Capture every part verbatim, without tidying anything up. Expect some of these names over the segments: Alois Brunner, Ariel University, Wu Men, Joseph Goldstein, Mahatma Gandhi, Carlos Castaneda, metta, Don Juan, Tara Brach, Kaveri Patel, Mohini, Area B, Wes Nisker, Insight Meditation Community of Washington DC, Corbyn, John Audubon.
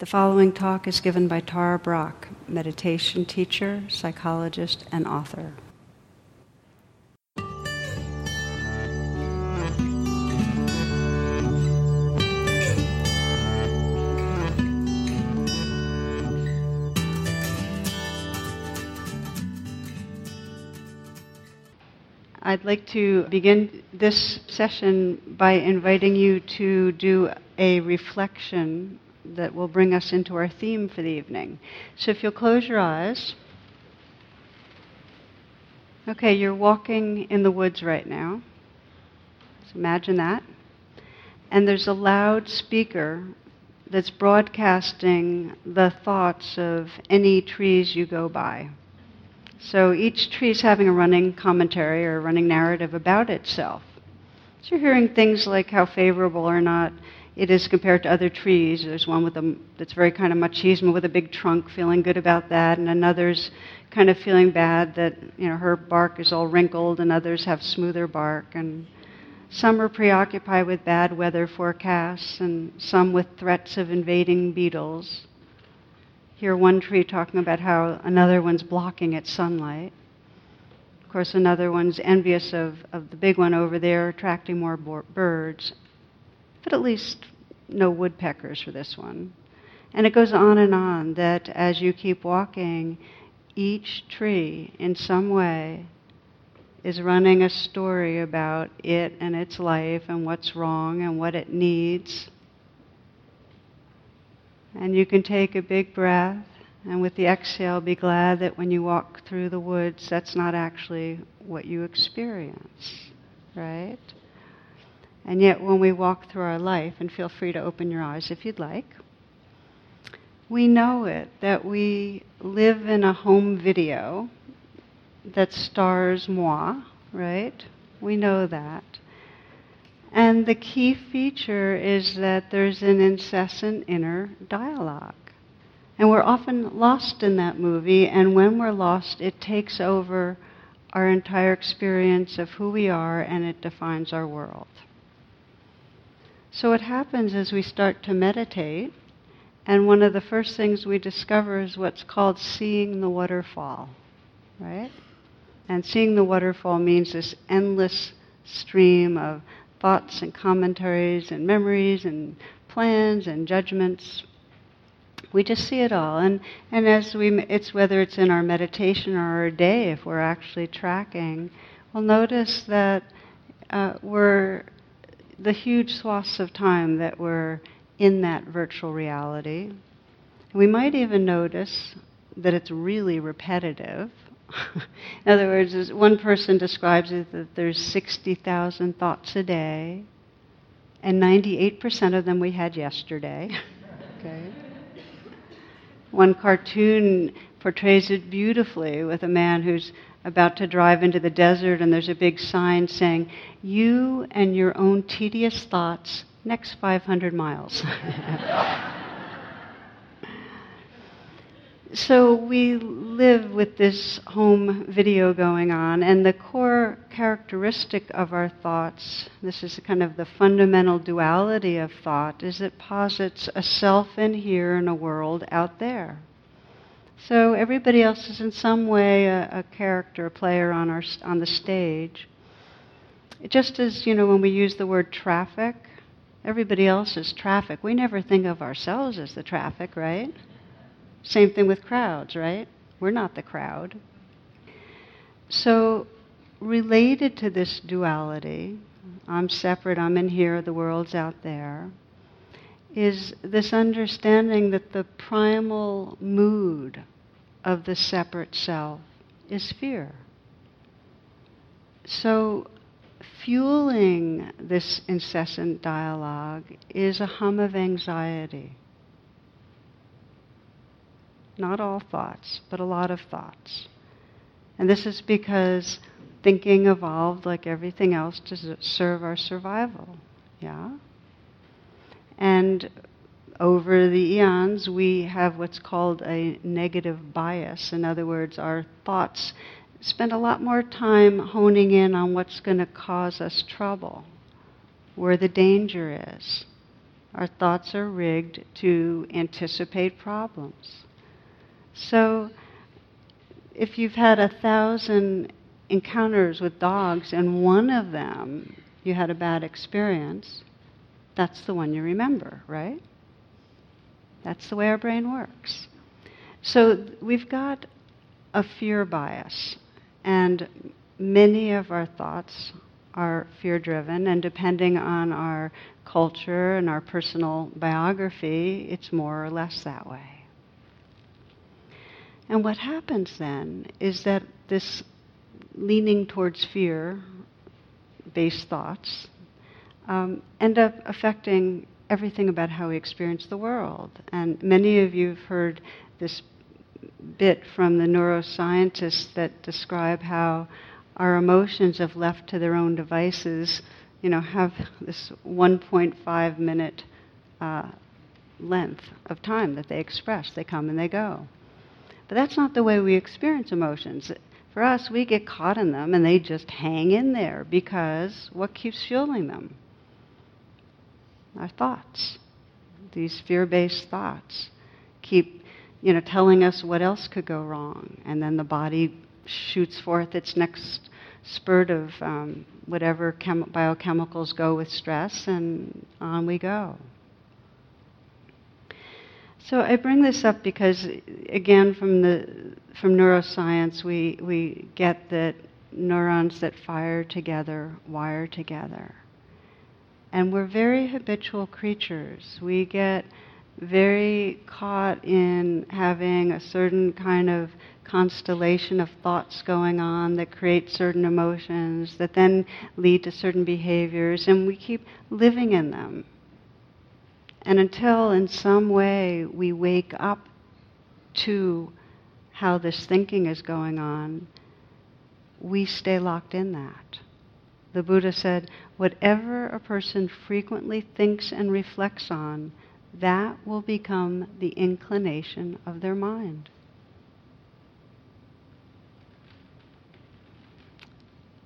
The following talk is given by Tara Brach, meditation teacher, psychologist, and author. I'd like to begin this session by inviting you to do a reflection that will bring us into our theme for the evening. So if you'll close your eyes. Okay, you're walking in the woods right now. So imagine that. And there's a loud speaker that's broadcasting the thoughts of any trees you go by. So each tree is having a running commentary or a running narrative about itself. So you're hearing things like how favorable or not it is compared to other trees. There's one with a, that's very kind of machismo with a big trunk, feeling good about that, and another's kind of feeling bad that, you know, her bark is all wrinkled, and others have smoother bark. And some are preoccupied with bad weather forecasts, and some with threats of invading beetles. Hear one tree talking about how another one's blocking its sunlight. Of course, another one's envious of, of the big one over there, attracting more bo- birds. But at least no woodpeckers for this one. And it goes on and on, that as you keep walking, each tree in some way is running a story about it and its life and what's wrong and what it needs. And you can take a big breath and with the exhale be glad that when you walk through the woods, that's not actually what you experience, right? And yet when we walk through our life, and feel free to open your eyes if you'd like, we know it, that we live in a home video that stars moi, right? We know that. And the key feature is that there's an incessant inner dialogue. And we're often lost in that movie, and when we're lost, it takes over our entire experience of who we are, and it defines our world. So what happens is we start to meditate, and one of the first things we discover is what's called seeing the waterfall, right? And seeing the waterfall means this endless stream of thoughts and commentaries and memories and plans and judgments. We just see it all. And, and as we, it's whether it's in our meditation or our day, if we're actually tracking, we'll notice that uh, we're the huge swaths of time that we're in that virtual reality. We might even notice that it's really repetitive. In other words, as one person describes it, that there's sixty thousand thoughts a day, and ninety-eight percent of them we had yesterday. Okay. One cartoon portrays it beautifully with a man who's about to drive into the desert, and there's a big sign saying, "You and your own tedious thoughts, next five hundred miles. So we live with this home video going on, and the core characteristic of our thoughts, this is kind of the fundamental duality of thought, is it posits a self in here and a world out there. So everybody else is in some way a, a character, a player on our on the stage. Just as, you know, when we use the word traffic, everybody else is traffic. We never think of ourselves as the traffic, right? Same thing with crowds, right? We're not the crowd. So related to this duality, I'm separate, I'm in here, the world's out there, is this understanding that the primal mood of the separate self is fear. So fueling this incessant dialogue is a hum of anxiety. Not all thoughts, but a lot of thoughts. And this is because thinking evolved like everything else to serve our survival, yeah? And over the eons, we have what's called a negative bias. In other words, our thoughts spend a lot more time honing in on what's going to cause us trouble, where the danger is, Our thoughts are rigged to anticipate problems. So if you've had a thousand encounters with dogs and one of them you had a bad experience, that's the one you remember, right? That's the way our brain works. So we've got a fear bias, and many of our thoughts are fear-driven, and depending on our culture and our personal biography, it's more or less that way. And what happens then is that this leaning towards fear-based thoughts um, end up affecting everything about how we experience the world. And many of you have heard this bit from the neuroscientists that describe how our emotions, if left to their own devices, you know, have this one point five minute uh, length of time that they express. They come and they go. But that's not the way we experience emotions. For us, we get caught in them and they just hang in there because what keeps fueling them? Our thoughts. These fear-based thoughts keep, you know, telling us what else could go wrong, and then the body shoots forth its next spurt of um, whatever chem- biochemicals go with stress, and on we go. So I bring this up because, again, from the from neuroscience, we we get that neurons that fire together wire together, and we're very habitual creatures. We get very caught in having a certain kind of constellation of thoughts going on that create certain emotions that then lead to certain behaviors, and we keep living in them. And until in some way we wake up to how this thinking is going on, we stay locked in that. The Buddha said, whatever a person frequently thinks and reflects on, that will become the inclination of their mind.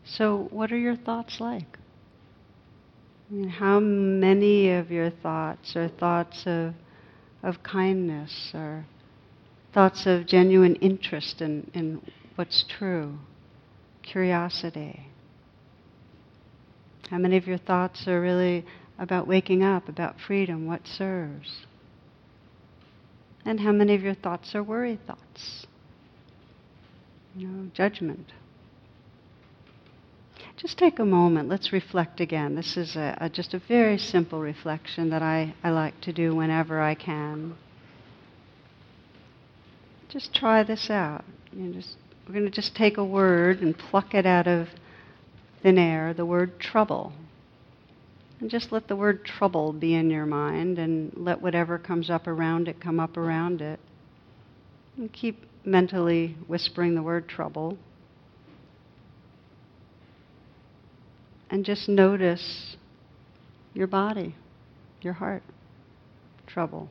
So what are your thoughts like? I mean, how many of your thoughts are thoughts of of kindness, or thoughts of genuine interest in, in what's true, curiosity? How many of your thoughts are really about waking up, about freedom, what serves? And how many of your thoughts are worry thoughts? You know, judgment. Just take a moment. Let's reflect again. This is a, a, just a very simple reflection that I, I like to do whenever I can. Just try this out. You know, just, we're going to just take a word and pluck it out of thin air, the word trouble. And just let the word trouble be in your mind, and let whatever comes up around it come up around it. And keep mentally whispering the word trouble. And just notice your body, your heart. Trouble,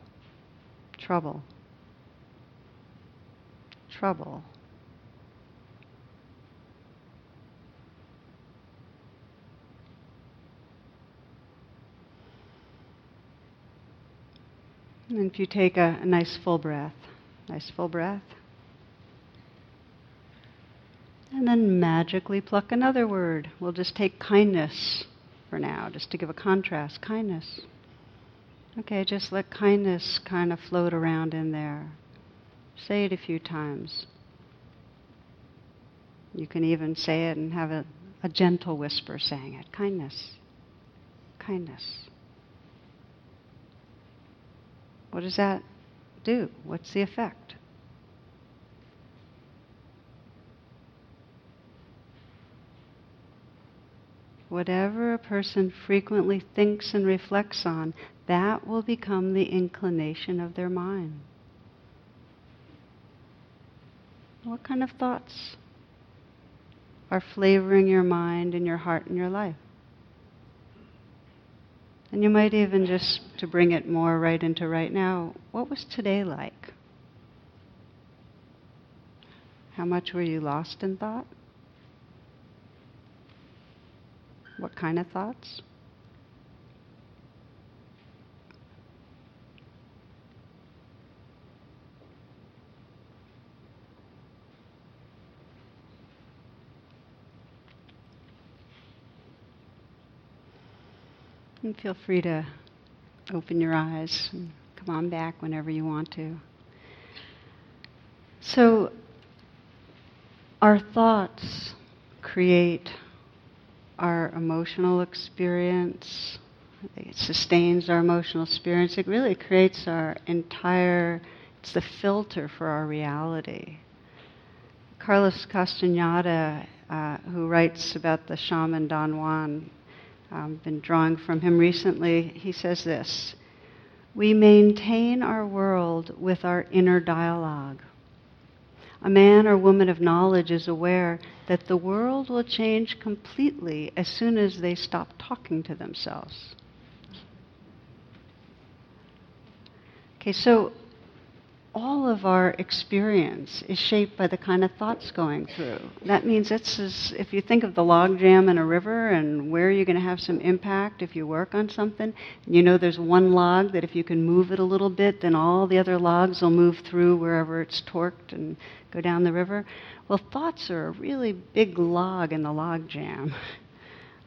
trouble, trouble. And if you take a, a nice full breath, nice full breath, and then magically pluck another word. We'll just take kindness for now, just to give a contrast. Kindness. Okay, just let kindness kind of float around in there. Say it a few times. You can even say it and have a, a gentle whisper saying it. Kindness. Kindness. What does that do? What's the effect? Whatever a person frequently thinks and reflects on, that will become the inclination of their mind. What kind of thoughts are flavoring your mind and your heart and your life? And you might even, just to bring it more right into right now, what was today like? How much were you lost in thought? What kind of thoughts? And feel free to open your eyes and come on back whenever you want to. So, our thoughts create our emotional experience. It sustains our emotional experience. It really creates our entire, it's the filter for our reality. Carlos Castaneda, uh, who writes about the shaman Don Juan, um, been drawing from him recently, he says this: "We maintain our world with our inner dialogue. A man or woman of knowledge is aware that the world will change completely as soon as they stop talking to themselves." Okay, so all of our experience is shaped by the kind of thoughts going through. That means it's as, if you think of the logjam in a river and where you're going to have some impact if you work on something, and you know there's one log that if you can move it a little bit, then all the other logs will move through wherever it's torqued and go down the river. Well, thoughts are a really big log in the logjam,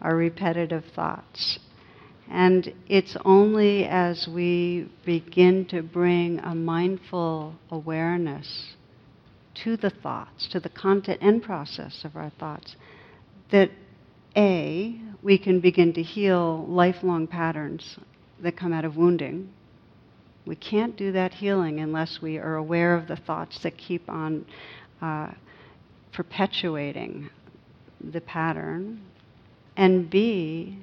our repetitive thoughts. And it's only as we begin to bring a mindful awareness to the thoughts, to the content and process of our thoughts, that A, we can begin to heal lifelong patterns that come out of wounding. We can't do that healing unless we are aware of the thoughts that keep on uh, perpetuating the pattern. And B,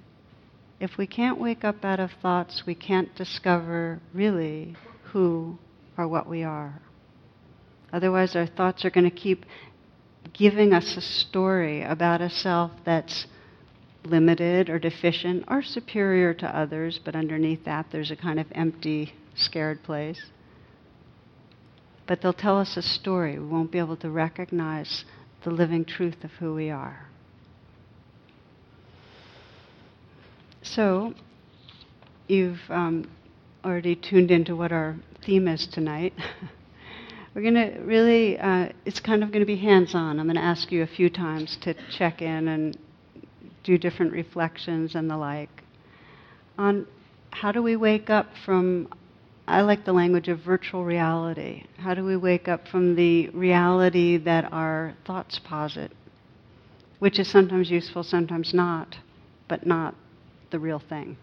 if we can't wake up out of thoughts, we can't discover really who or what we are. Otherwise, our thoughts are going to keep giving us a story about a self that's limited or deficient or superior to others, but underneath that there's a kind of empty, scared place. But they'll tell us a story. We won't be able to recognize the living truth of who we are. So, you've um, already tuned into what our theme is tonight. We're going to really, uh, it's kind of going to be hands-on. I'm going to ask you a few times to check in and do different reflections and the like on how do we wake up from, I like the language of virtual reality. How do we wake up from the reality that our thoughts posit, which is sometimes useful, sometimes not, but not the real thing.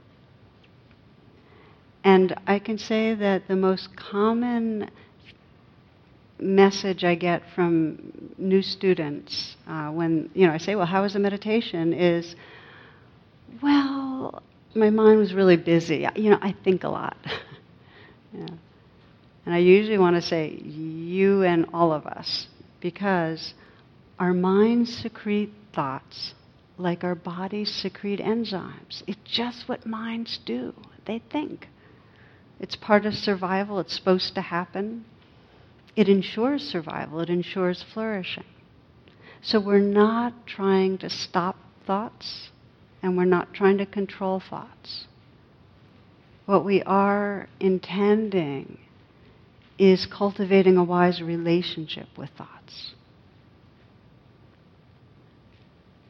And I can say that the most common message I get from new students uh, when, you know, I say, well, how was the meditation? Is, well, my mind was really busy. You know, I think a lot. Yeah. And I usually want to say, you and all of us, because our minds secrete thoughts like our bodies secrete enzymes. It's just what minds do. They think. It's part of survival. It's supposed to happen. It ensures survival. It ensures flourishing. So we're not trying to stop thoughts, and we're not trying to control thoughts. What we are intending is cultivating a wise relationship with thoughts.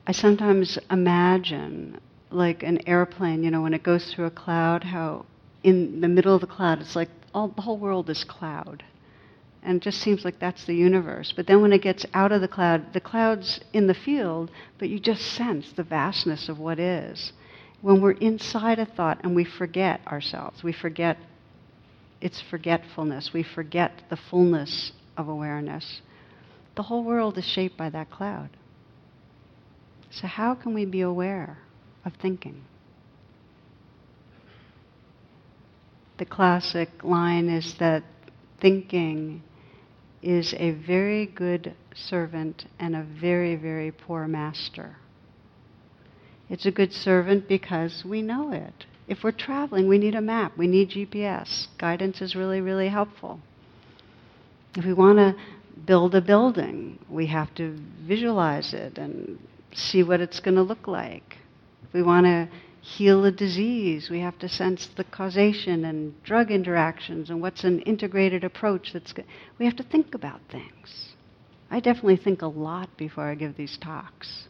I sometimes imagine, like an airplane, you know, when it goes through a cloud, how in the middle of the cloud, it's like all, the whole world is cloud. And it just seems like that's the universe. But then when it gets out of the cloud, the cloud's in the field, but you just sense the vastness of what is. When we're inside a thought and we forget ourselves, we forget its forgetfulness, we forget the fullness of awareness, the whole world is shaped by that cloud. So how can we be aware of thinking? The classic line is that thinking is a very good servant and a very, very poor master. It's a good servant because we know it. If we're traveling, we need a map. We need G P S. Guidance is really, really helpful. If we want to build a building, we have to visualize it and see what it's going to look like. If we want to heal a disease, we have to sense the causation and drug interactions and what's an integrated approach that's go- we have to think about things. I definitely think a lot before I give these talks.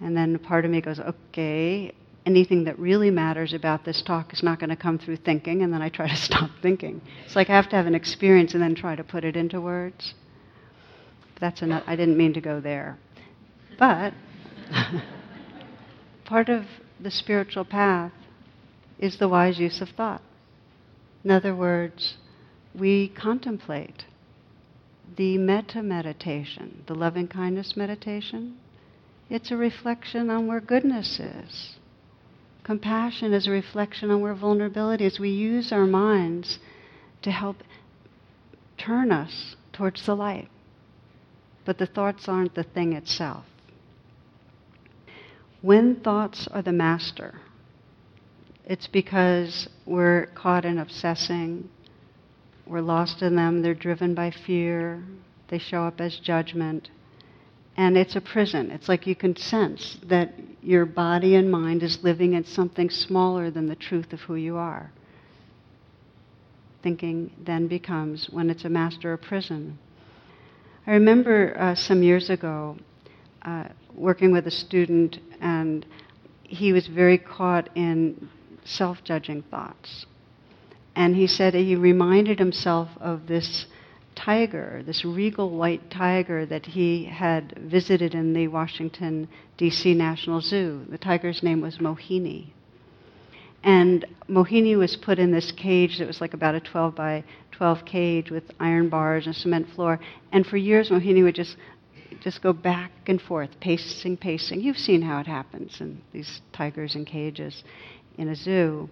And then part of me goes, okay, anything that really matters about this talk is not going to come through thinking, and then I try to stop thinking. It's like I have to have an experience and then try to put it into words. That's enough. I didn't mean to go there. But part of the spiritual path is the wise use of thought. In other words, we contemplate the metta meditation, the loving-kindness meditation. It's a reflection on where goodness is. Compassion is a reflection on where vulnerability is. We use our minds to help turn us towards the light. But the thoughts aren't the thing itself. When thoughts are the master, it's because we're caught in obsessing, we're lost in them, they're driven by fear, they show up as judgment, and it's a prison. It's like you can sense that your body and mind is living in something smaller than the truth of who you are. Thinking then becomes, when it's a master, a prison. I remember uh, some years ago uh, working with a student, and he was very caught in self-judging thoughts. And he said he reminded himself of this tiger, this regal white tiger that he had visited in the Washington, D C National Zoo. The tiger's name was Mohini. And Mohini was put in this cage that was like about a twelve by twelve cage with iron bars and a cement floor. And for years, Mohini would just just go back and forth, pacing, pacing. You've seen how it happens in these tigers in cages in a zoo.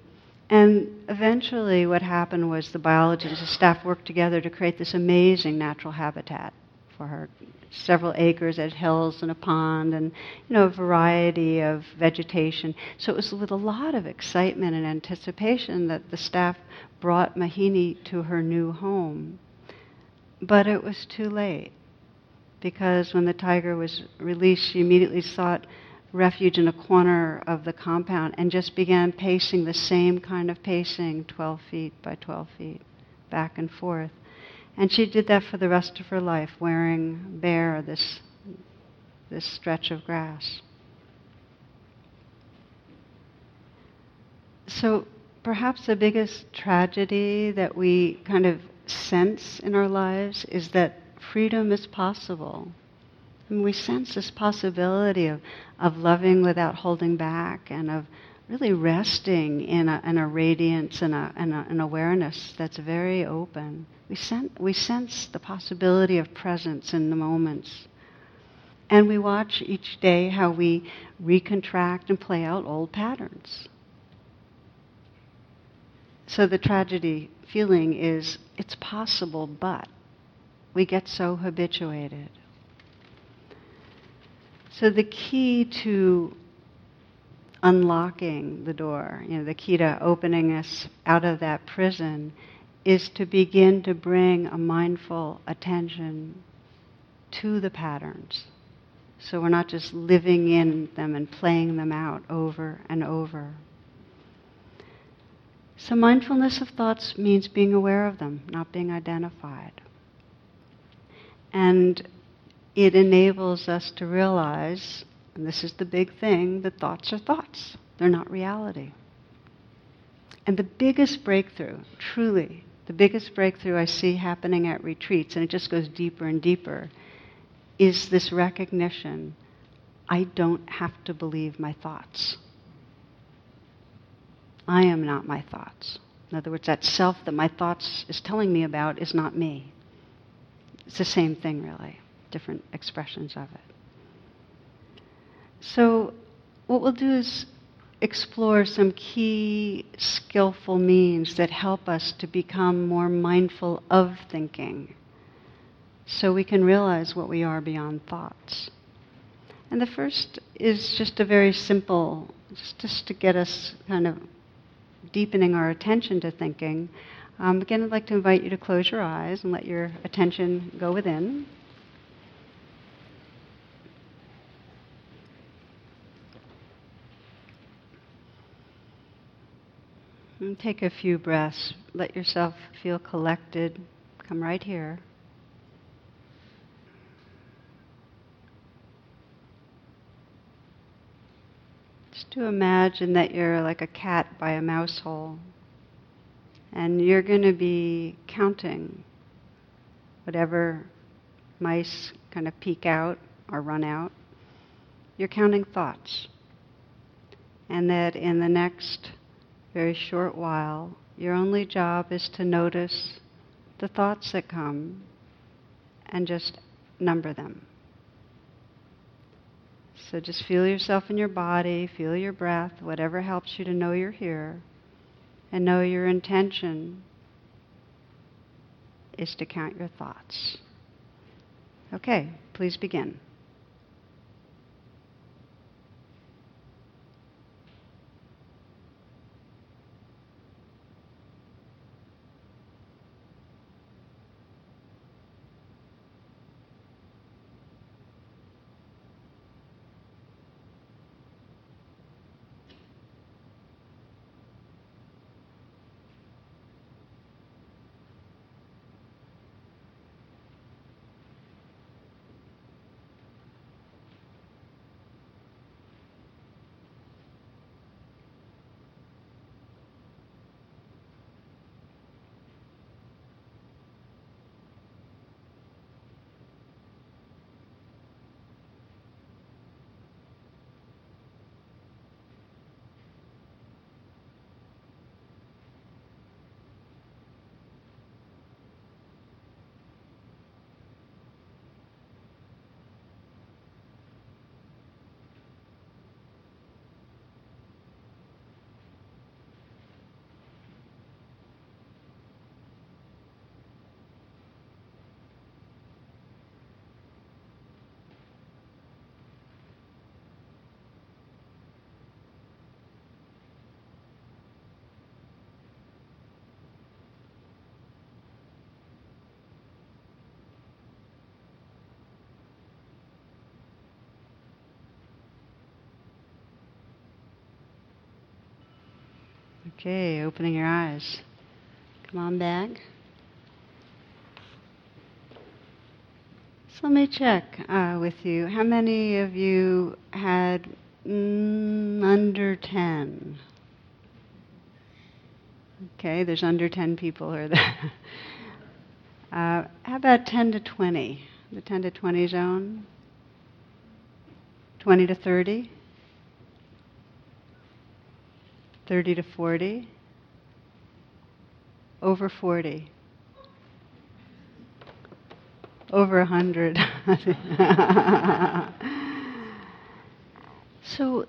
And eventually what happened was the biologists and the staff worked together to create this amazing natural habitat for her. Several acres at hills and a pond and, you know, a variety of vegetation. So it was with a lot of excitement and anticipation that the staff brought Mohini to her new home. But it was too late, because when the tiger was released, she immediately sought refuge in a corner of the compound and just began pacing the same kind of pacing, twelve feet by twelve feet, back and forth. And she did that for the rest of her life, wearing bare this, this stretch of grass. So perhaps the biggest tragedy that we kind of sense in our lives is that freedom is possible. And we sense this possibility of, of loving without holding back, and of really resting in a, in a radiance and a, and a, an awareness that's very open. We sense, we sense the possibility of presence in the moments. And we watch each day how we recontract and play out old patterns. So the tragedy feeling is, it's possible, but we get so habituated. So the key to unlocking the door, you know, the key to opening us out of that prison, is to begin to bring a mindful attention to the patterns. So we're not just living in them and playing them out over and over. So mindfulness of thoughts means being aware of them, not being identified. And it enables us to realize, and this is the big thing, that thoughts are thoughts. They're not reality. And the biggest breakthrough, truly, the biggest breakthrough I see happening at retreats, and it just goes deeper and deeper, is this recognition, I don't have to believe my thoughts. I am not my thoughts. In other words, that self that my thoughts is telling me about is not me. It's the same thing, really. Different expressions of it. So what we'll do is explore some key skillful means that help us to become more mindful of thinking, so we can realize what we are beyond thoughts. And the first is just a very simple, just to get us kind of deepening our attention to thinking. Um, again, I'd like to invite you to close your eyes and let your attention go within. And take a few breaths. Let yourself feel collected. Come right here. Just to imagine that you're like a cat by a mouse hole, and you're going to be counting whatever mice kind of peek out or run out. You're counting thoughts, and that in the next very short while, your only job is to notice the thoughts that come and just number them. So just feel yourself in your body, feel your breath, whatever helps you to know you're here, and know your intention is to count your thoughts. Okay, please begin. Okay, opening your eyes. Come on back. So let me check uh, with you. How many of you had mm, under ten? Okay, there's under ten people here. uh, how about ten to twenty? The ten to twenty zone? twenty to thirty? thirty to forty, over forty, over one hundred. So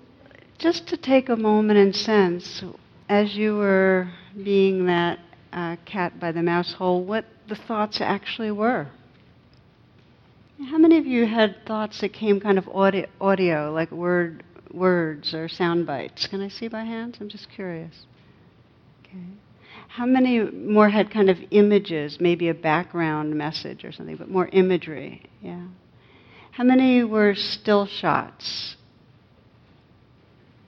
just to take a moment and sense, as you were being that uh, cat by the mouse hole, what the thoughts actually were. How many of you had thoughts that came kind of audio, audio like word words or sound bites? Can I see by hands? I'm just curious. Okay. How many more had kind of images, maybe a background message or something, but more imagery? Yeah. How many were still shots?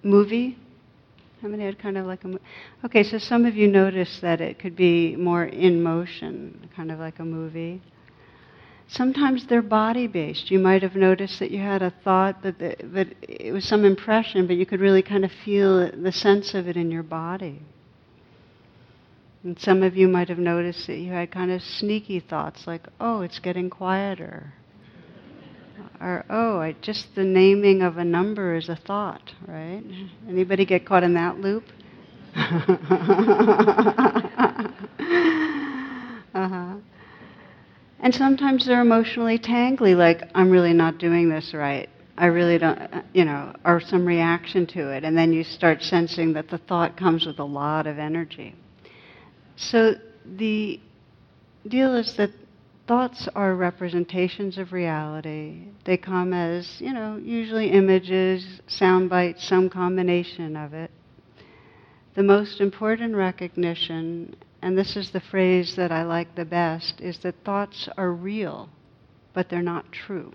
Movie? How many had kind of like a movie? Okay, so some of you noticed that it could be more in motion, kind of like a movie. Sometimes they're body-based. You might have noticed that you had a thought, but, the, but it was some impression, but you could really kind of feel the sense of it in your body. And some of you might have noticed that you had kind of sneaky thoughts, like, oh, it's getting quieter. Or, oh, I, just the naming of a number is a thought, right? Anybody get caught in that loop? uh-huh. And sometimes they're emotionally tangly, like, I'm really not doing this right. I really don't, you know, or some reaction to it. And then you start sensing that the thought comes with a lot of energy. So the deal is that thoughts are representations of reality. They come as, you know, usually images, sound bites, some combination of it. The most important recognition, and this is the phrase that I like the best, is that thoughts are real, but they're not true.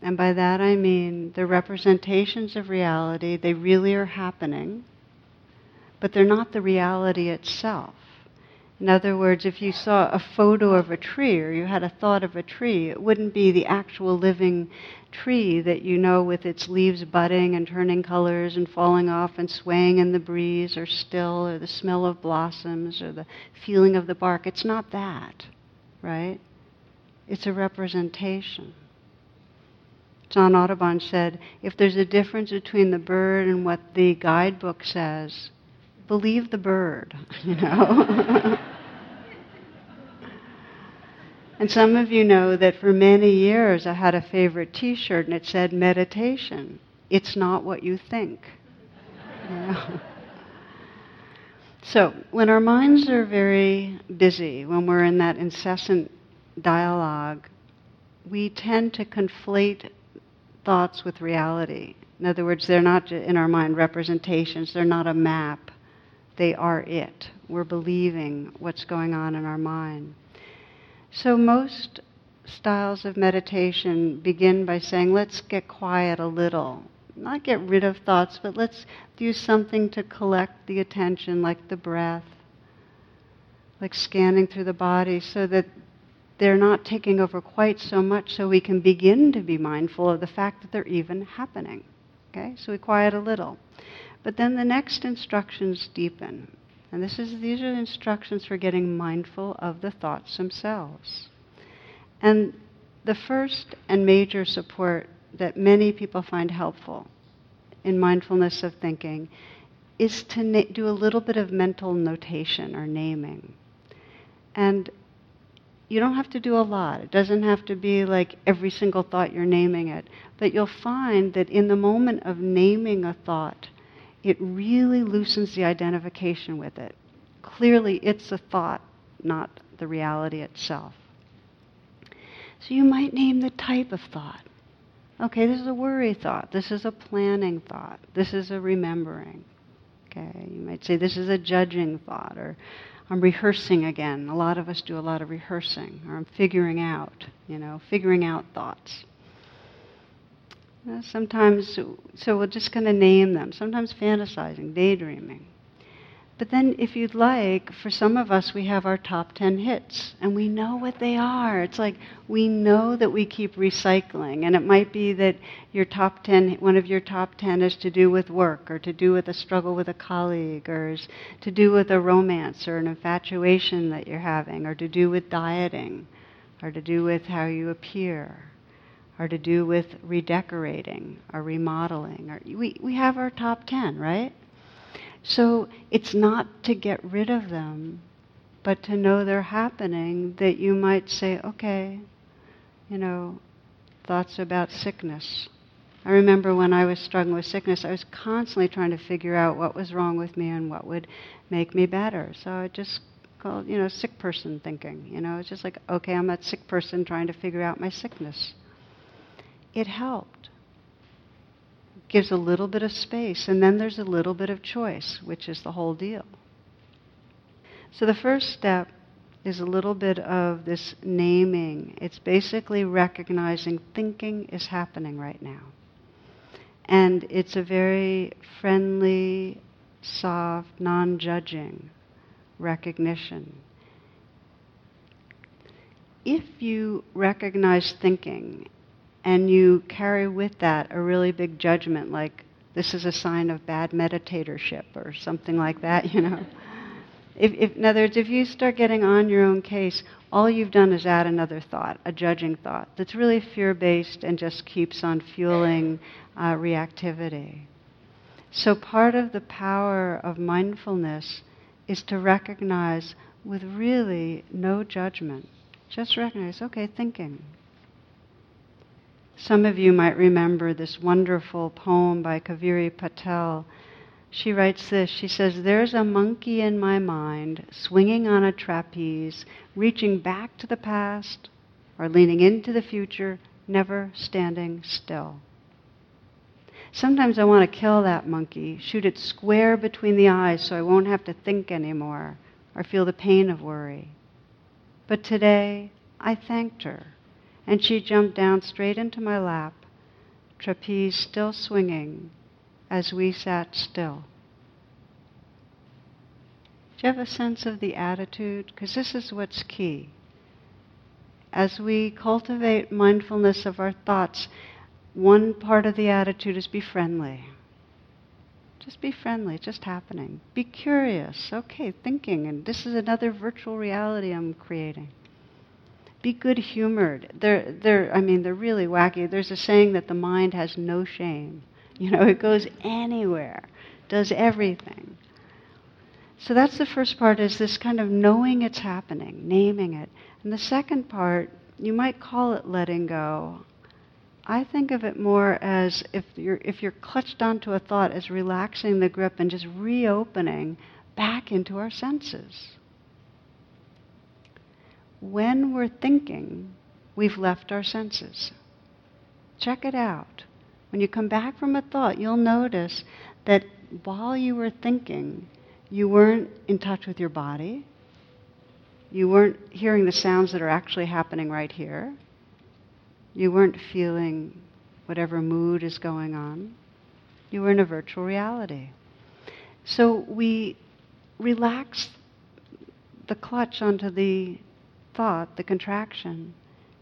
And by that I mean they're representations of reality. They really are happening, but they're not the reality itself. In other words, if you saw a photo of a tree or you had a thought of a tree, it wouldn't be the actual living tree that you know with its leaves budding and turning colors and falling off and swaying in the breeze or still or the smell of blossoms or the feeling of the bark. It's not that, right? It's a representation. John Audubon said, if there's a difference between the bird and what the guidebook says, believe the bird, you know. And some of you know that for many years I had a favorite t-shirt and it said meditation. It's not what you think. You know? So when our minds are very busy, when we're in that incessant dialogue, we tend to conflate thoughts with reality. In other words, they're not in our mind representations, they're not a map. They are it. We're believing what's going on in our mind. So most styles of meditation begin by saying, let's get quiet a little. Not get rid of thoughts, but let's do something to collect the attention, like the breath, like scanning through the body, so that they're not taking over quite so much, so we can begin to be mindful of the fact that they're even happening. Okay? So we quiet a little. But then the next instructions deepen. And this is these are instructions for getting mindful of the thoughts themselves. And the first and major support that many people find helpful in mindfulness of thinking is to na- do a little bit of mental notation or naming. And you don't have to do a lot. It doesn't have to be like every single thought you're naming it. But you'll find that in the moment of naming a thought, it really loosens the identification with it. Clearly, it's a thought, not the reality itself. So you might name the type of thought. Okay, this is a worry thought. This is a planning thought. This is a remembering. Okay, you might say this is a judging thought, or I'm rehearsing again. A lot of us do a lot of rehearsing, or I'm figuring out, you know, figuring out thoughts. Sometimes, so we're just going to name them. Sometimes fantasizing, daydreaming. But then if you'd like, for some of us, we have our top ten hits, and we know what they are. It's like we know that we keep recycling, and it might be that your top ten, one of your top ten is to do with work or to do with a struggle with a colleague or is to do with a romance or an infatuation that you're having or to do with dieting or to do with how you appear, or to do with redecorating or remodeling. Or we, we have our top ten, right? So it's not to get rid of them, but to know they're happening, that you might say, okay, you know, thoughts about sickness. I remember when I was struggling with sickness, I was constantly trying to figure out what was wrong with me and what would make me better. So I just called, you know, sick person thinking. You know, it's just like, okay, I'm a sick person trying to figure out my sickness. It helped. It gives a little bit of space, and then there's a little bit of choice, which is the whole deal. So the first step is a little bit of this naming. It's basically recognizing thinking is happening right now. And it's a very friendly, soft, non-judging recognition. If you recognize thinking, and you carry with that a really big judgment, like this is a sign of bad meditatorship or something like that, you know. if, if, in other words, if you start getting on your own case, all you've done is add another thought, a judging thought, that's really fear-based and just keeps on fueling uh, reactivity. So part of the power of mindfulness is to recognize with really no judgment. Just recognize, okay, thinking. Some of you might remember this wonderful poem by Kaveri Patel. She writes this, she says, "There's a monkey in my mind, swinging on a trapeze, reaching back to the past, or leaning into the future, never standing still. Sometimes I want to kill that monkey, shoot it square between the eyes so I won't have to think anymore, or feel the pain of worry. But today, I thanked her. And she jumped down straight into my lap, trapeze still swinging, as we sat still." Do you have a sense of the attitude? Because this is what's key. As we cultivate mindfulness of our thoughts, one part of the attitude is be friendly. Just be friendly, just happening. Be curious, okay, thinking, and this is another virtual reality I'm creating. Be good-humored. They're, they're, I mean, they're really wacky. There's a saying that the mind has no shame. You know, it goes anywhere, does everything. So that's the first part, is this kind of knowing it's happening, naming it. And the second part, you might call it letting go. I think of it more as, if you're if you're clutched onto a thought, as relaxing the grip and just reopening back into our senses. When we're thinking, we've left our senses. Check it out. When you come back from a thought, you'll notice that while you were thinking, you weren't in touch with your body. You weren't hearing the sounds that are actually happening right here. You weren't feeling whatever mood is going on. You were in a virtual reality. So we relax the clutch onto the thought, the contraction,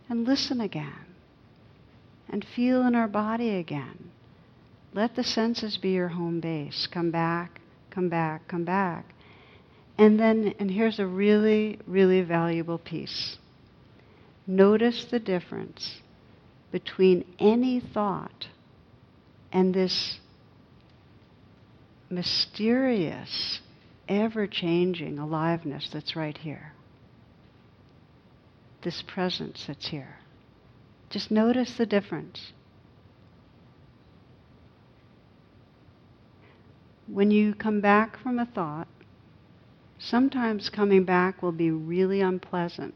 and listen again. And feel in our body again. Let the senses be your home base. Come back, come back, come back. And then, and here's a really, really valuable piece. Notice the difference between any thought and this mysterious, ever-changing aliveness that's right here. This presence that's here. Just notice the difference. When you come back from a thought, sometimes coming back will be really unpleasant.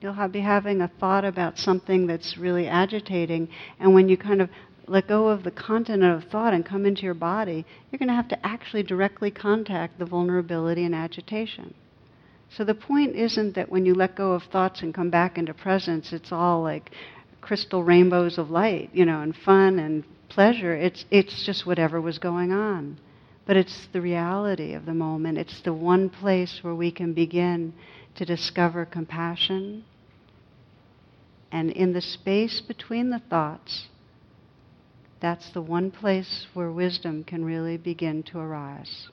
You'll be having a thought about something that's really agitating, and when you kind of let go of the content of thought and come into your body, you're going to have to actually directly contact the vulnerability and agitation. So the point isn't that when you let go of thoughts and come back into presence, it's all like crystal rainbows of light, you know, and fun and pleasure. It's it's just whatever was going on. But it's the reality of the moment. It's the one place where we can begin to discover compassion. And in the space between the thoughts, that's the one place where wisdom can really begin to arise.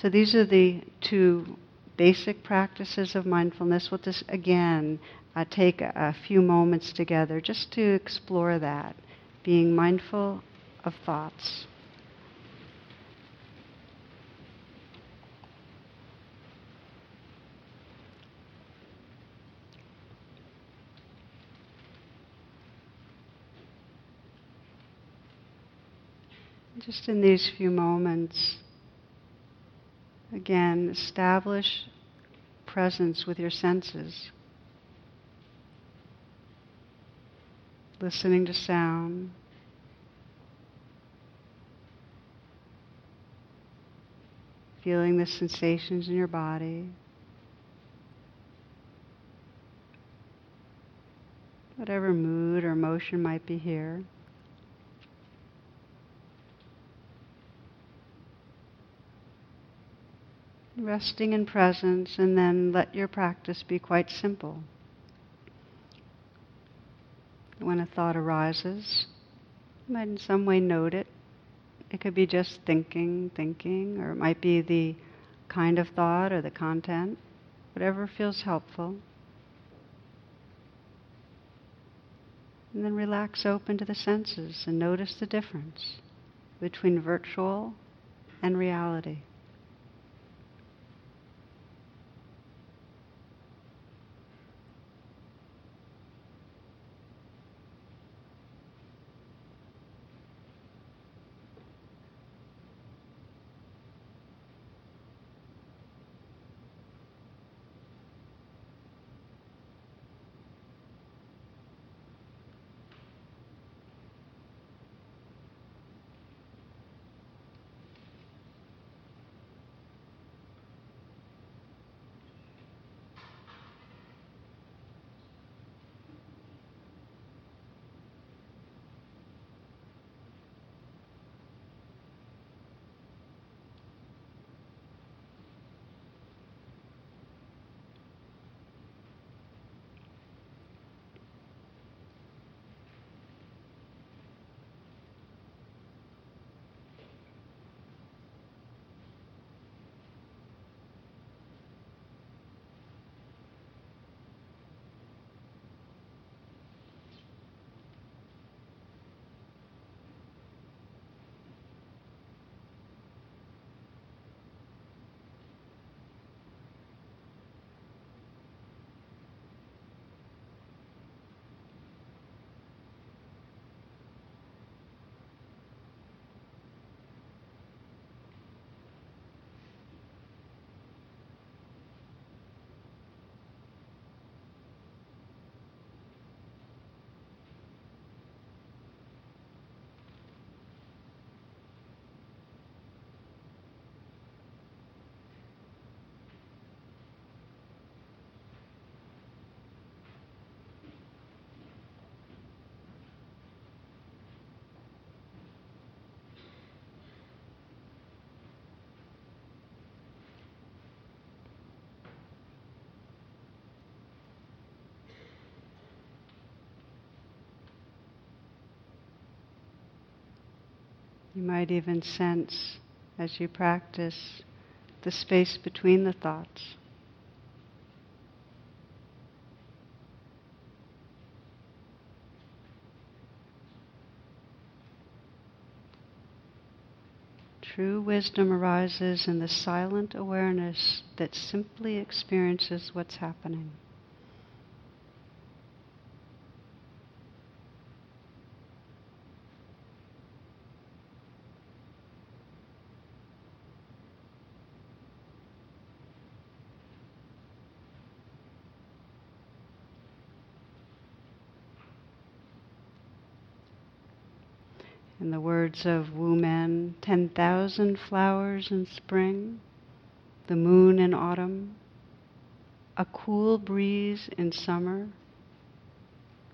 So these are the two basic practices of mindfulness. We'll just, again, uh, take a, a few moments together just to explore that, being mindful of thoughts. Just in these few moments, again, establish presence with your senses. Listening to sound. Feeling the sensations in your body. Whatever mood or emotion might be here. Resting in presence, and then let your practice be quite simple. When a thought arises, you might in some way note it. It could be just thinking, thinking, or it might be the kind of thought or the content, whatever feels helpful. And then relax open to the senses and notice the difference between virtual and reality. You might even sense, as you practice, the space between the thoughts. True wisdom arises in the silent awareness that simply experiences what's happening. In the words of Wu Men, ten thousand flowers in spring, the moon in autumn, a cool breeze in summer,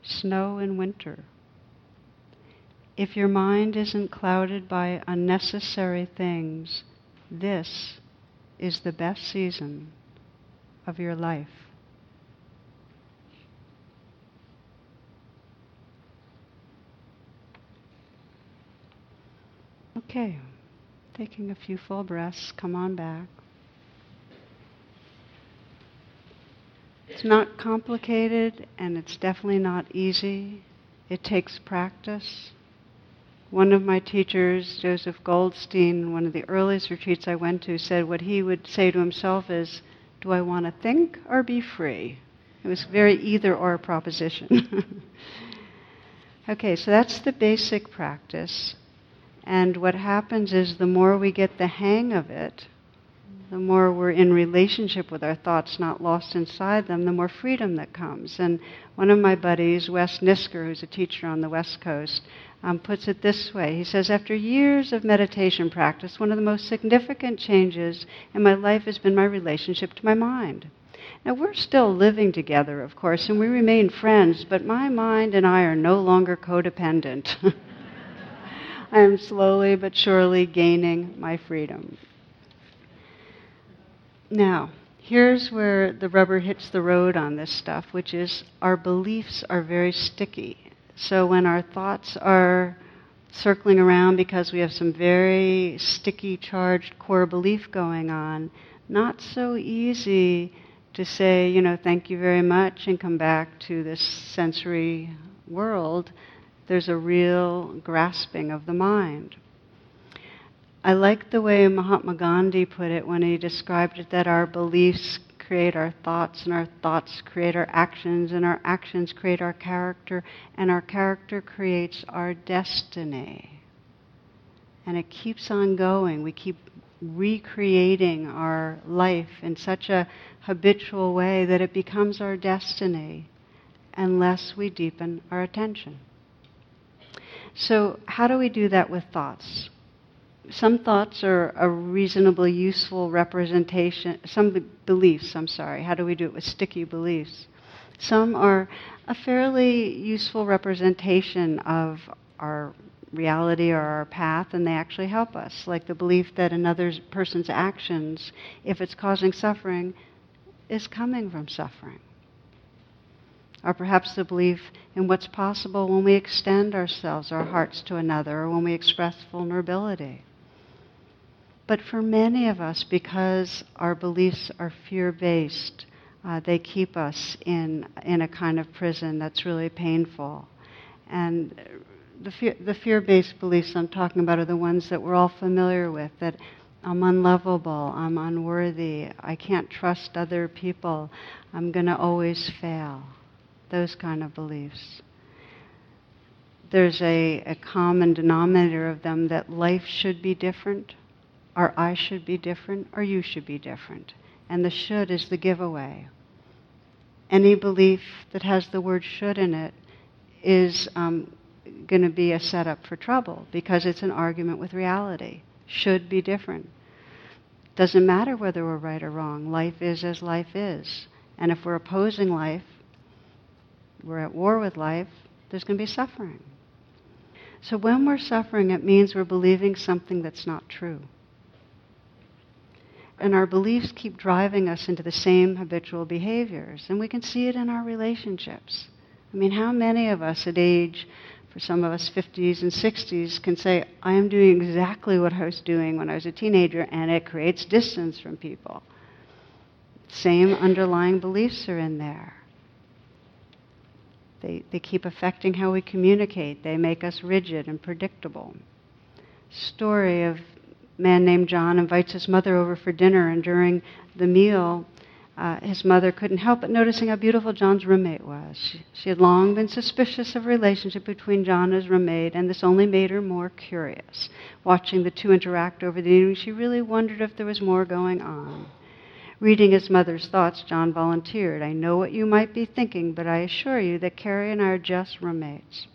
snow in winter. If your mind isn't clouded by unnecessary things, this is the best season of your life. Okay, taking a few full breaths, come on back. It's not complicated and it's definitely not easy. It takes practice. One of my teachers, Joseph Goldstein, one of the earliest retreats I went to, said what he would say to himself is, do I want to think or be free? It was very either or proposition. Okay, so that's the basic practice. And what happens is the more we get the hang of it, the more we're in relationship with our thoughts, not lost inside them, the more freedom that comes. And one of my buddies, Wes Nisker, who's a teacher on the West Coast, um, puts it this way. He says, after years of meditation practice, one of the most significant changes in my life has been my relationship to my mind. Now, we're still living together, of course, and we remain friends, but my mind and I are no longer codependent. I am slowly but surely gaining my freedom. Now, here's where the rubber hits the road on this stuff, which is our beliefs are very sticky. So when our thoughts are circling around because we have some very sticky, charged core belief going on, not so easy to say, you know, thank you very much and come back to this sensory world. There's a real grasping of the mind. I like the way Mahatma Gandhi put it when he described it, that our beliefs create our thoughts, and our thoughts create our actions, and our actions create our character, and our character creates our destiny. And it keeps on going. We keep recreating our life in such a habitual way that it becomes our destiny unless we deepen our attention. So how do we do that with thoughts? Some thoughts are a reasonably useful representation, some be- beliefs, I'm sorry. How do we do it with sticky beliefs? Some are a fairly useful representation of our reality or our path, and they actually help us, like the belief that another person's actions, if it's causing suffering, is coming from suffering. Or perhaps the belief in what's possible when we extend ourselves, our hearts to another, or when we express vulnerability. But for many of us, because our beliefs are fear-based, uh, they keep us in in a kind of prison that's really painful. And the fear, the fear-based beliefs I'm talking about are the ones that we're all familiar with, that I'm unlovable, I'm unworthy, I can't trust other people, I'm going to always fail. Those kind of beliefs. There's a, a common denominator of them that life should be different, or I should be different, or you should be different. And the should is the giveaway. Any belief that has the word should in it is um, going to be a setup for trouble because it's an argument with reality. Should be different. Doesn't matter whether we're right or wrong. Life is as life is. And if we're opposing life, we're at war with life, there's going to be suffering. So when we're suffering, it means we're believing something that's not true. And our beliefs keep driving us into the same habitual behaviors. And we can see it in our relationships. I mean, how many of us at age for some of us fifties and sixties, can say, I am doing exactly what I was doing when I was a teenager, and it creates distance from people. Same underlying beliefs are in there. They, they keep affecting how we communicate. They make us rigid and predictable. Story of a man named John invites his mother over for dinner, and during the meal, uh, his mother couldn't help but noticing how beautiful John's roommate was. She, she had long been suspicious of a relationship between John and his roommate, and this only made her more curious. Watching the two interact over the evening, she really wondered if there was more going on. Reading his mother's thoughts, John volunteered, I know what you might be thinking, but I assure you that Carrie and I are just roommates.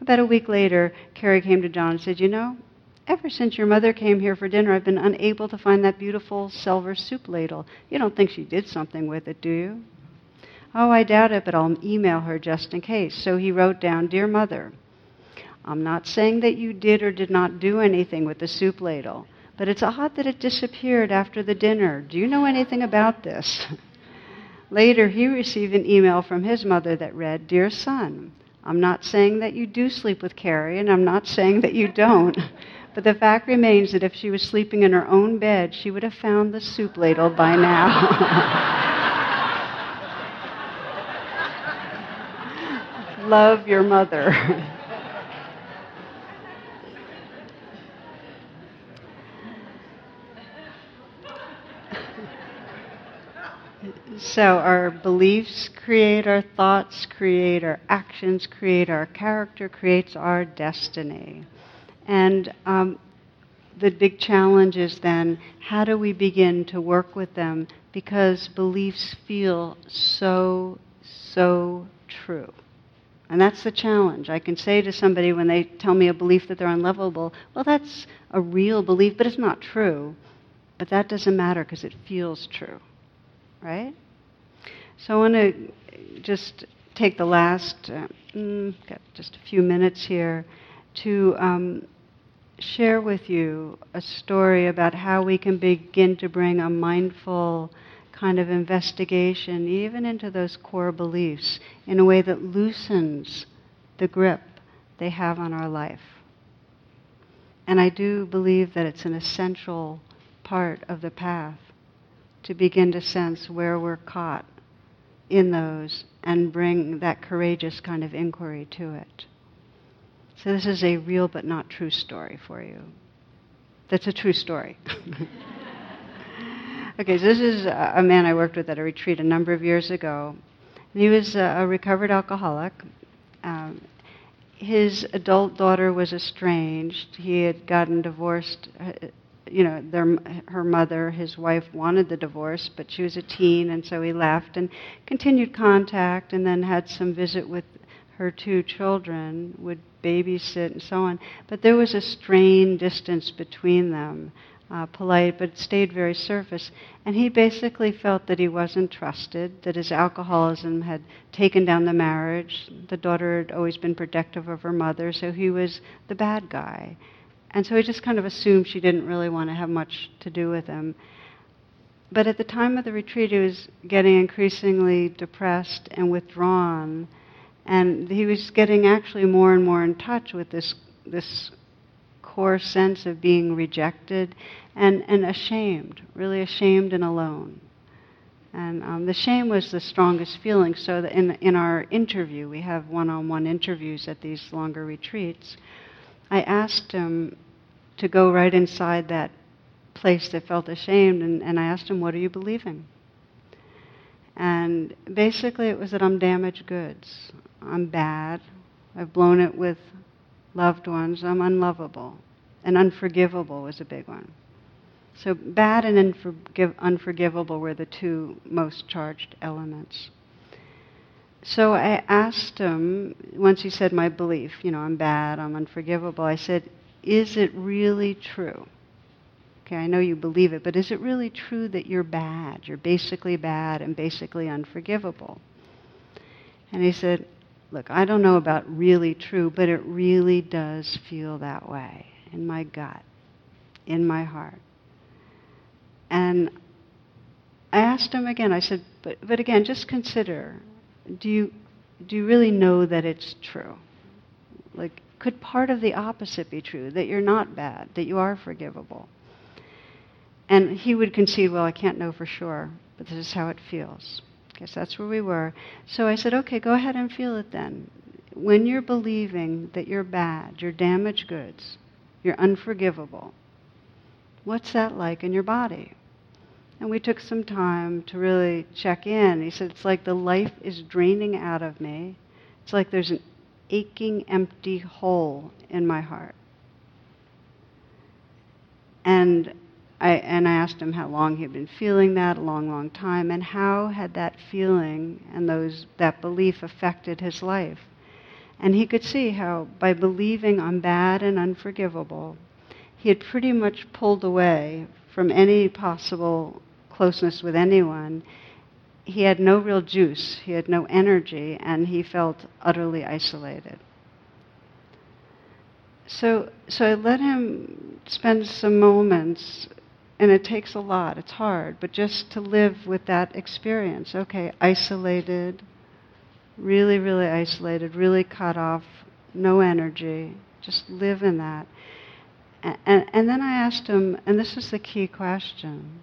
About a week later, Carrie came to John and said, you know, ever since your mother came here for dinner, I've been unable to find that beautiful silver soup ladle. You don't think she did something with it, do you? Oh, I doubt it, but I'll email her just in case. So he wrote down, Dear Mother, I'm not saying that you did or did not do anything with the soup ladle, but it's odd that it disappeared after the dinner. Do you know anything about this? Later, he received an email from his mother that read, Dear son, I'm not saying that you do sleep with Carrie, and I'm not saying that you don't, but the fact remains that if she was sleeping in her own bed, she would have found the soup ladle by now. Love your mother. So our beliefs create our thoughts, create our actions, create our character, creates our destiny. And um, the big challenge is then, how do we begin to work with them? Because beliefs feel so, so true. And that's the challenge. I can say to somebody when they tell me a belief that they're unlovable, well, that's a real belief, but it's not true. But that doesn't matter because it feels true, right? So I want to just take the last, uh, mm, got just a few minutes here, to um, share with you a story about how we can begin to bring a mindful kind of investigation even into those core beliefs in a way that loosens the grip they have on our life. And I do believe that it's an essential part of the path to begin to sense where we're caught in those and bring that courageous kind of inquiry to it. So this is a real but not true story for you. That's a true story. Okay, so this is a man I worked with at a retreat a number of years ago. And he was a recovered alcoholic. Um, his adult daughter was estranged. He had gotten divorced. You know, their, her mother, his wife, wanted the divorce, but she was a teen, and so he left and continued contact and then had some visit with her two children, would babysit and so on. But there was a strained distance between them, uh, polite, but it stayed very surface. And he basically felt that he wasn't trusted, that his alcoholism had taken down the marriage. The daughter had always been protective of her mother, so he was the bad guy. And so he just kind of assumed she didn't really want to have much to do with him. But at the time of the retreat, he was getting increasingly depressed and withdrawn. And he was getting actually more and more in touch with this this core sense of being rejected and, and ashamed, really ashamed and alone. And um, the shame was the strongest feeling. So that in, in our interview, we have one-on-one interviews at these longer retreats, I asked him to go right inside that place that felt ashamed, and, and I asked him, what are you believing? And basically it was that I'm damaged goods. I'm bad. I've blown it with loved ones. I'm unlovable. And unforgivable was a big one. So bad and unforgiv- unforgivable were the two most charged elements. So I asked him, once he said my belief, you know, I'm bad, I'm unforgivable, I said, is it really true? Okay, I know you believe it, but is it really true that you're bad? You're basically bad and basically unforgivable. And he said, look, I don't know about really true, but it really does feel that way in my gut, in my heart. And I asked him again, I said, but, but again, just consider, Do you do you really know that it's true? Like, could part of the opposite be true, that you're not bad, that you are forgivable? And he would concede, well, I can't know for sure, but this is how it feels. I guess that's where we were. So I said, okay, go ahead and feel it then. When you're believing that you're bad, you're damaged goods, you're unforgivable, what's that like in your body? And we took some time to really check in. He said, it's like the life is draining out of me. It's like there's an aching, empty hole in my heart. And I, and I asked him how long he had been feeling that, a long, long time, and how had that feeling and those that belief affected his life. And he could see how by believing I'm bad and unforgivable, he had pretty much pulled away from any possible closeness with anyone. He had no real juice, he had no energy, and he felt utterly isolated. So, so I let him spend some moments, and it takes a lot, it's hard, but just to live with that experience. Okay, isolated, really, really isolated, really cut off, no energy, just live in that. And, and, and then I asked him, and this is the key question,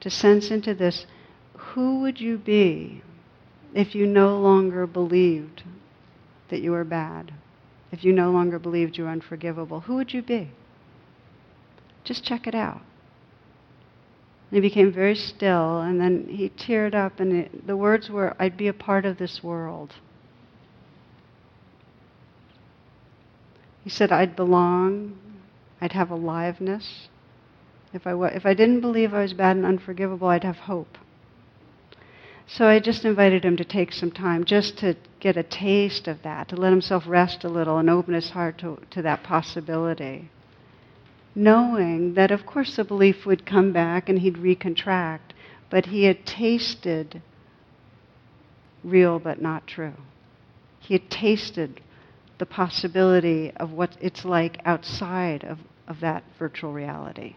to sense into this, who would you be if you no longer believed that you were bad? If you no longer believed you were unforgivable, who would you be? Just check it out. And he became very still, and then he teared up, and it, the words were, I'd be a part of this world. He said, I'd belong, I'd have aliveness. If I, if I didn't believe I was bad and unforgivable, I'd have hope. So I just invited him to take some time just to get a taste of that, to let himself rest a little and open his heart to, to that possibility, knowing that, of course, the belief would come back and he'd recontract, but he had tasted real but not true. He had tasted the possibility of what it's like outside of, of that virtual reality.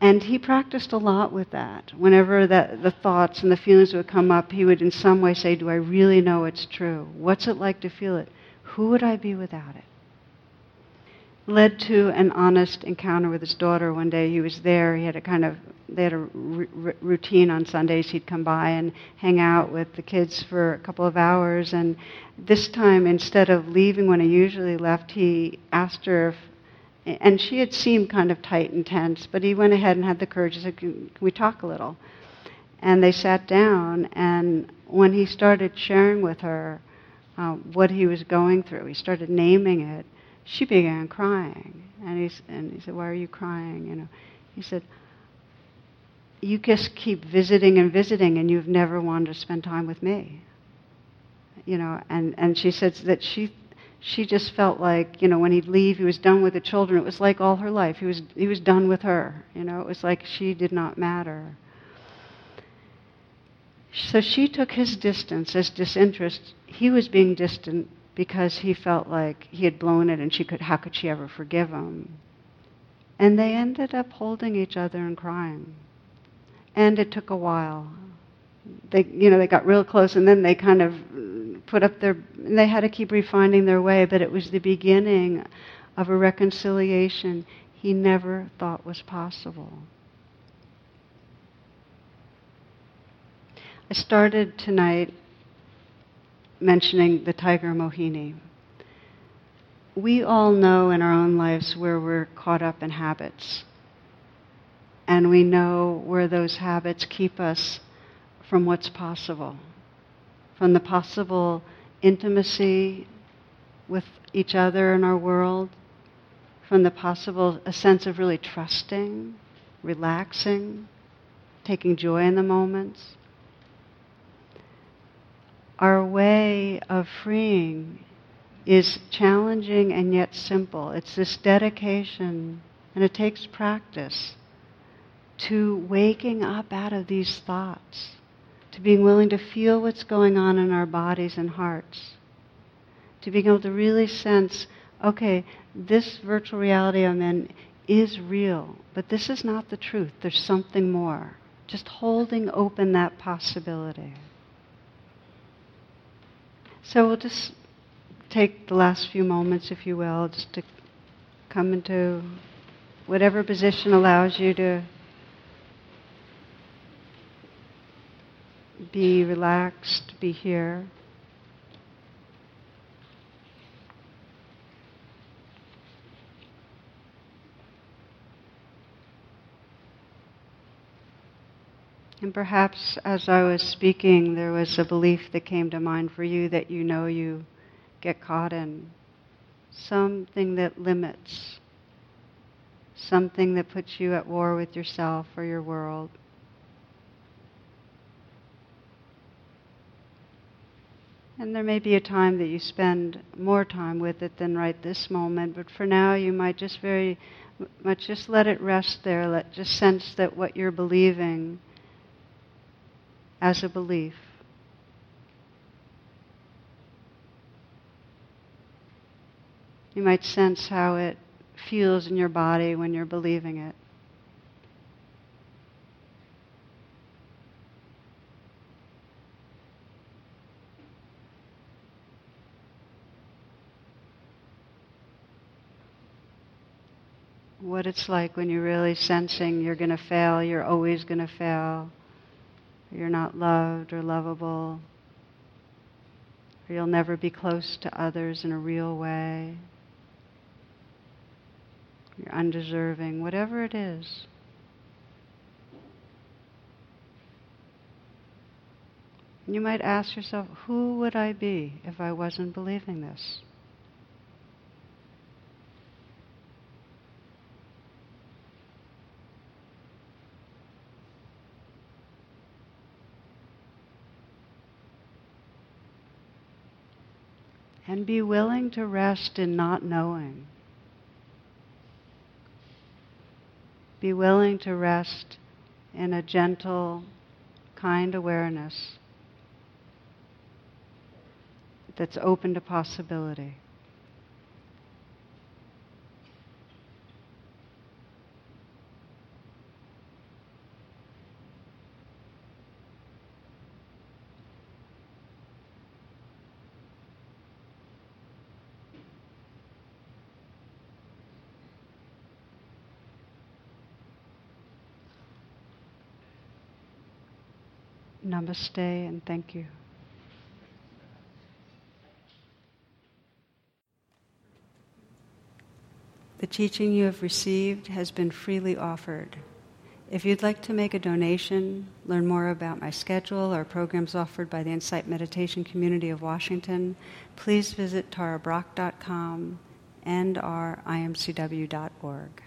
And he practiced a lot with that. Whenever that, the thoughts and the feelings would come up, he would in some way say, do I really know it's true? What's it like to feel it? Who would I be without it? Led to an honest encounter with his daughter one day. He was there. He had a kind of, they had a r- r- routine on Sundays. He'd come by and hang out with the kids for a couple of hours. And this time, instead of leaving when he usually left, he asked her if, and she had seemed kind of tight and tense, but he went ahead and had the courage to say, can we talk a little? And they sat down, and when he started sharing with her uh, what he was going through, he started naming it, she began crying. And he, and he said, why are you crying? You know, he said, you just keep visiting and visiting, and you've never wanted to spend time with me. You know, and, and she said that she She just felt like, you know, when he'd leave, he was done with the children. It was like all her life. He was he was done with her. You know, it was like she did not matter. So she took his distance as disinterest. He was being distant because he felt like he had blown it, and she could. How could she ever forgive him? And they ended up holding each other and crying. And it took a while. They, you know, they got real close, and then they kind of put up their, and they had to keep refining their way, but it was the beginning of a reconciliation he never thought was possible. I started tonight mentioning the tiger Mohini. We all know in our own lives where we're caught up in habits, and we know where those habits keep us from what's possible, from the possible intimacy with each other in our world, from the possible a sense of really trusting, relaxing, taking joy in the moments. Our way of freeing is challenging and yet simple. It's this dedication, and it takes practice, to waking up out of these thoughts, to being willing to feel what's going on in our bodies and hearts, to being able to really sense, okay, this virtual reality I'm in is real, but this is not the truth. There's something more. Just holding open that possibility. So we'll just take the last few moments, if you will, just to come into whatever position allows you to be relaxed, be here. And perhaps as I was speaking, there was a belief that came to mind for you that you know you get caught in. Something that limits. Something that puts you at war with yourself or your world. And there may be a time that you spend more time with it than right this moment, but for now you might just very much just let it rest there. Let just sense that what you're believing as a belief. You might sense how it feels in your body when you're believing it. What it's like when you're really sensing you're going to fail, you're always going to fail. You're not loved or lovable, or you'll never be close to others in a real way. You're undeserving, whatever it is. You might ask yourself, who would I be if I wasn't believing this? And be willing to rest in not knowing. Be willing to rest in a gentle, kind awareness that's open to possibility. Namaste and thank you. The teaching you have received has been freely offered. If you'd like to make a donation, learn more about my schedule or programs offered by the Insight Meditation Community of Washington, please visit tara brach dot com and r i m c w dot org.